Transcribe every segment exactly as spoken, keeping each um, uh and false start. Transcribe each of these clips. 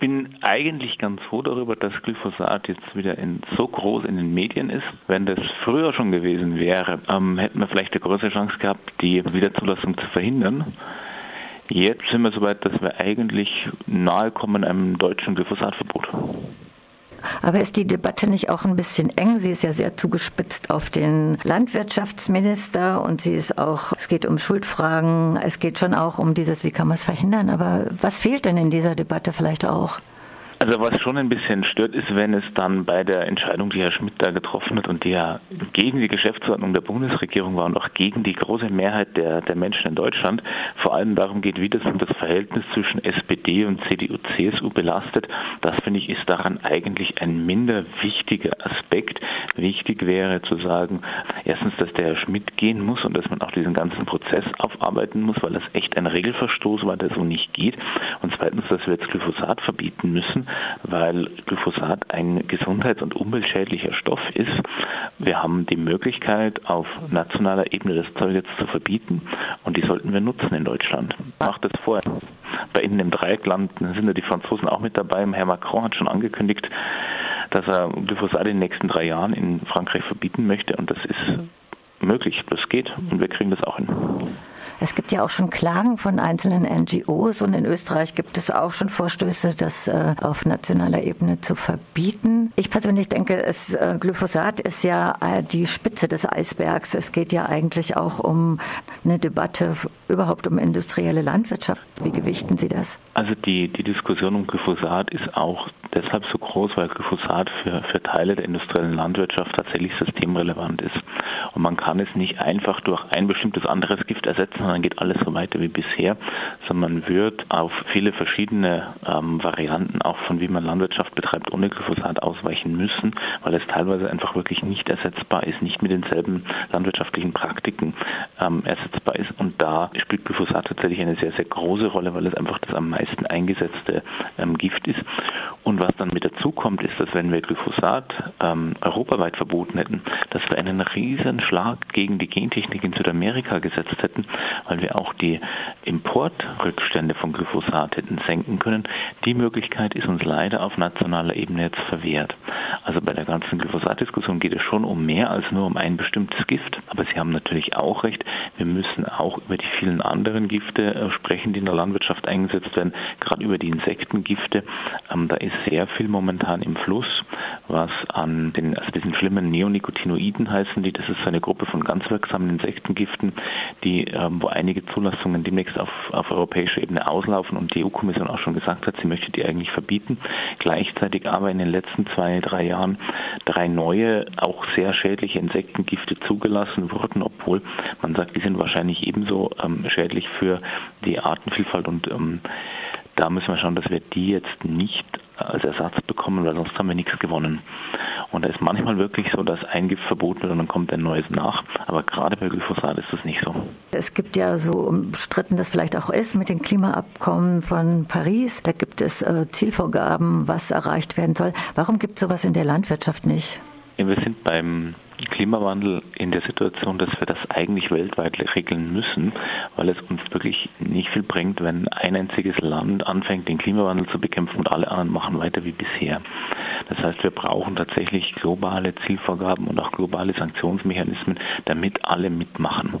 bin eigentlich ganz froh darüber, dass Glyphosat jetzt wieder in, so groß in den Medien ist. Wenn das früher schon gewesen wäre, ähm, hätten wir vielleicht eine größere Chance gehabt, die Wiederzulassung zu verhindern. Jetzt sind wir soweit, dass wir eigentlich nahe kommen einem deutschen Glyphosatverbot. Aber ist die Debatte nicht auch ein bisschen eng? Sie ist ja sehr zugespitzt auf den Landwirtschaftsminister und sie ist auch, es geht um Schuldfragen, es geht schon auch um dieses, wie kann man es verhindern? Aber was fehlt denn in dieser Debatte vielleicht auch? Also was schon ein bisschen stört, ist, wenn es dann bei der Entscheidung, die Herr Schmidt da getroffen hat und die ja gegen die Geschäftsordnung der Bundesregierung war und auch gegen die große Mehrheit der, der Menschen in Deutschland, vor allem darum geht, wie das das Verhältnis zwischen S P D und C D U, C S U belastet. Das, finde ich, ist daran eigentlich ein minder wichtiger Aspekt. Wichtig wäre zu sagen, erstens, dass der Herr Schmidt gehen muss und dass man auch diesen ganzen Prozess aufarbeiten muss, weil das echt ein Regelverstoß war, der so nicht geht. Und zweitens, dass wir jetzt Glyphosat verbieten müssen, weil Glyphosat ein gesundheits- und umweltschädlicher Stoff ist. Wir haben die Möglichkeit, auf nationaler Ebene das Zeug jetzt zu verbieten und die sollten wir nutzen in Deutschland. Macht das vorher. Bei Ihnen im Dreieckland sind ja die Franzosen auch mit dabei. Herr Macron hat schon angekündigt, dass er Glyphosat in den nächsten drei Jahren in Frankreich verbieten möchte und das ist möglich. Das geht und wir kriegen das auch hin. Es gibt ja auch schon Klagen von einzelnen N G Os und in Österreich gibt es auch schon Vorstöße, das äh, auf nationaler Ebene zu verbieten. Ich persönlich denke, es, äh, Glyphosat ist ja äh, die Spitze des Eisbergs. Es geht ja eigentlich auch um eine Debatte überhaupt um industrielle Landwirtschaft. Wie gewichten Sie das? Also die, die Diskussion um Glyphosat ist auch deshalb so groß, weil Glyphosat für, für Teile der industriellen Landwirtschaft tatsächlich systemrelevant ist. Und man kann es nicht einfach durch ein bestimmtes anderes Gift ersetzen, dann geht alles so weiter wie bisher, sondern man wird auf viele verschiedene ähm, Varianten, auch von wie man Landwirtschaft betreibt, ohne Glyphosat ausweichen müssen, weil es teilweise einfach wirklich nicht ersetzbar ist, nicht mit denselben landwirtschaftlichen Praktiken ähm, ersetzbar ist. Und da spielt Glyphosat tatsächlich eine sehr, sehr große Rolle, weil es einfach das am meisten eingesetzte ähm, Gift ist. Und was dann mit dazu kommt, ist, dass wenn wir Glyphosat ähm, europaweit verboten hätten, dass wir einen riesen Schlag gegen die Gentechnik in Südamerika gesetzt hätten, weil wir auch die Importrückstände von Glyphosat hätten senken können. Die Möglichkeit ist uns leider auf nationaler Ebene jetzt verwehrt. Also bei der ganzen Glyphosat-Diskussion geht es schon um mehr als nur um ein bestimmtes Gift. Aber Sie haben natürlich auch recht, wir müssen auch über die vielen anderen Gifte sprechen, die in der Landwirtschaft eingesetzt werden, gerade über die Insektengifte. Ähm, da ist sehr viel momentan im Fluss, was an den, also diesen schlimmen Neonicotinoiden heißen die. Das ist eine Gruppe von ganz wirksamen Insektengiften, die ähm, wo einige Zulassungen demnächst auf, auf europäischer Ebene auslaufen und die E U-Kommission auch schon gesagt hat, sie möchte die eigentlich verbieten. Gleichzeitig aber in den letzten zwei, drei Jahren drei neue, auch sehr schädliche Insektengifte zugelassen wurden, obwohl man sagt, die sind wahrscheinlich ebenso ähm, schädlich für die Artenvielfalt und ähm, da müssen wir schauen, dass wir die jetzt nicht als Ersatz bekommen, weil sonst haben wir nichts gewonnen. Und da ist manchmal wirklich so, dass ein Gift verboten wird und dann kommt ein neues nach. Aber gerade bei Glyphosat ist das nicht so. Es gibt ja so umstritten, das vielleicht auch ist, mit den Klimaabkommen von Paris. Da gibt es äh, Zielvorgaben, was erreicht werden soll. Warum gibt es sowas in der Landwirtschaft nicht? Ja, wir sind beim Klimawandel in der Situation, dass wir das eigentlich weltweit regeln müssen, weil es uns wirklich nicht viel bringt, wenn ein einziges Land anfängt, den Klimawandel zu bekämpfen und alle anderen machen weiter wie bisher. Das heißt, wir brauchen tatsächlich globale Zielvorgaben und auch globale Sanktionsmechanismen, damit alle mitmachen.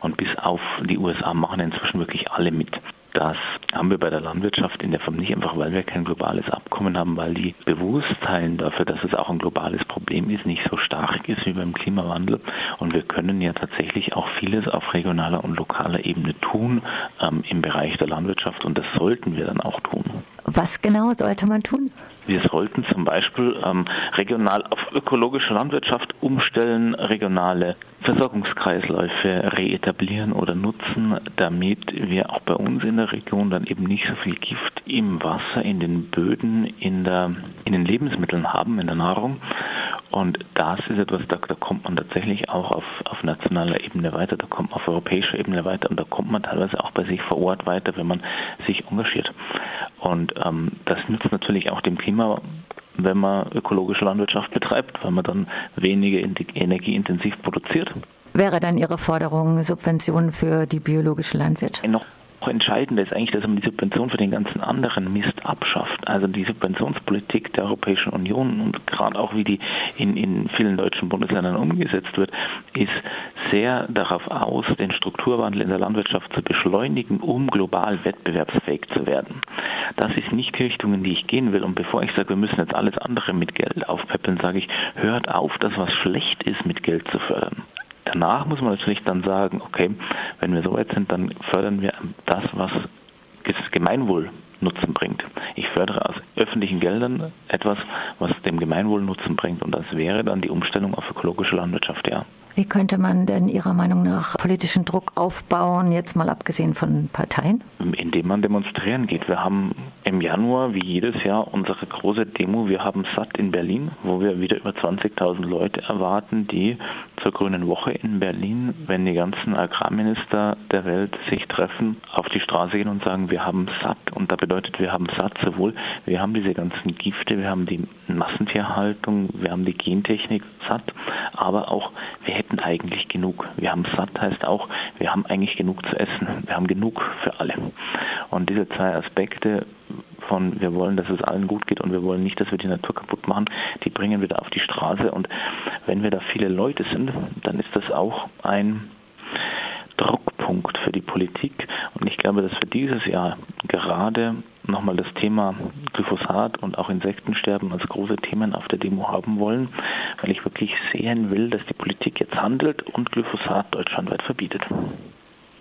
Und bis auf die U S A machen inzwischen wirklich alle mit. Das haben wir bei der Landwirtschaft in der Form nicht, einfach weil wir kein globales Abkommen haben, weil die Bewusstsein dafür, dass es auch ein globales Problem ist, nicht so stark ist wie beim Klimawandel. Und wir können ja tatsächlich auch vieles auf regionaler und lokaler Ebene tun ähm, im Bereich der Landwirtschaft und das sollten wir dann auch tun. Was genau sollte man tun? Wir sollten zum Beispiel ähm, regional auf ökologische Landwirtschaft umstellen, regionale Versorgungskreisläufe reetablieren oder nutzen, damit wir auch bei uns in der Region dann eben nicht so viel Gift im Wasser, in den Böden, in der, in den Lebensmitteln haben, in der Nahrung. Und das ist etwas, da, da kommt man tatsächlich auch auf, auf nationaler Ebene weiter, da kommt man auf europäischer Ebene weiter und da kommt man teilweise auch bei sich vor Ort weiter, wenn man sich engagiert. Und ähm, das nützt natürlich auch dem Klima, wenn man ökologische Landwirtschaft betreibt, weil man dann weniger energieintensiv produziert. Wäre dann Ihre Forderung Subventionen für die biologische Landwirtschaft? Noch Entscheidend ist eigentlich, dass man die Subvention für den ganzen anderen Mist abschafft. Also die Subventionspolitik der Europäischen Union und gerade auch wie die in, in vielen deutschen Bundesländern umgesetzt wird, ist sehr darauf aus, den Strukturwandel in der Landwirtschaft zu beschleunigen, um global wettbewerbsfähig zu werden. Das ist nicht die Richtung, in die ich gehen will. Und bevor ich sage, wir müssen jetzt alles andere mit Geld aufpäppeln, sage ich, hört auf, das, was schlecht ist, mit Geld zu fördern. Danach muss man natürlich dann sagen, okay, wenn wir so weit sind, dann fördern wir das, was das Gemeinwohl Nutzen bringt. Ich fördere aus öffentlichen Geldern etwas, was dem Gemeinwohl Nutzen bringt. Und das wäre dann die Umstellung auf ökologische Landwirtschaft, ja. Wie könnte man denn Ihrer Meinung nach politischen Druck aufbauen, jetzt mal abgesehen von Parteien? Indem man demonstrieren geht. Wir haben im Januar, wie jedes Jahr, unsere große Demo Wir haben Satt in Berlin, wo wir wieder über zwanzigtausend Leute erwarten, die zur Grünen Woche in Berlin, wenn die ganzen Agrarminister der Welt sich treffen, auf die Straße gehen und sagen, wir haben Satt. Und da bedeutet, wir haben Satt sowohl, wir haben diese ganzen Gifte, wir haben die Massentierhaltung, wir haben die Gentechnik satt, aber auch, wir hätten eigentlich genug. Wir haben satt heißt auch, wir haben eigentlich genug zu essen. Wir haben genug für alle. Und diese zwei Aspekte von wir wollen, dass es allen gut geht und wir wollen nicht, dass wir die Natur kaputt machen, die bringen wir da auf die Straße. Und wenn wir da viele Leute sind, dann ist das auch ein Druckpunkt für die Politik. Und ich glaube, dass für dieses Jahr gerade nochmal das Thema Glyphosat und auch Insektensterben als große Themen auf der Demo haben wollen, weil ich wirklich sehen will, dass die Politik jetzt handelt und Glyphosat deutschlandweit verbietet.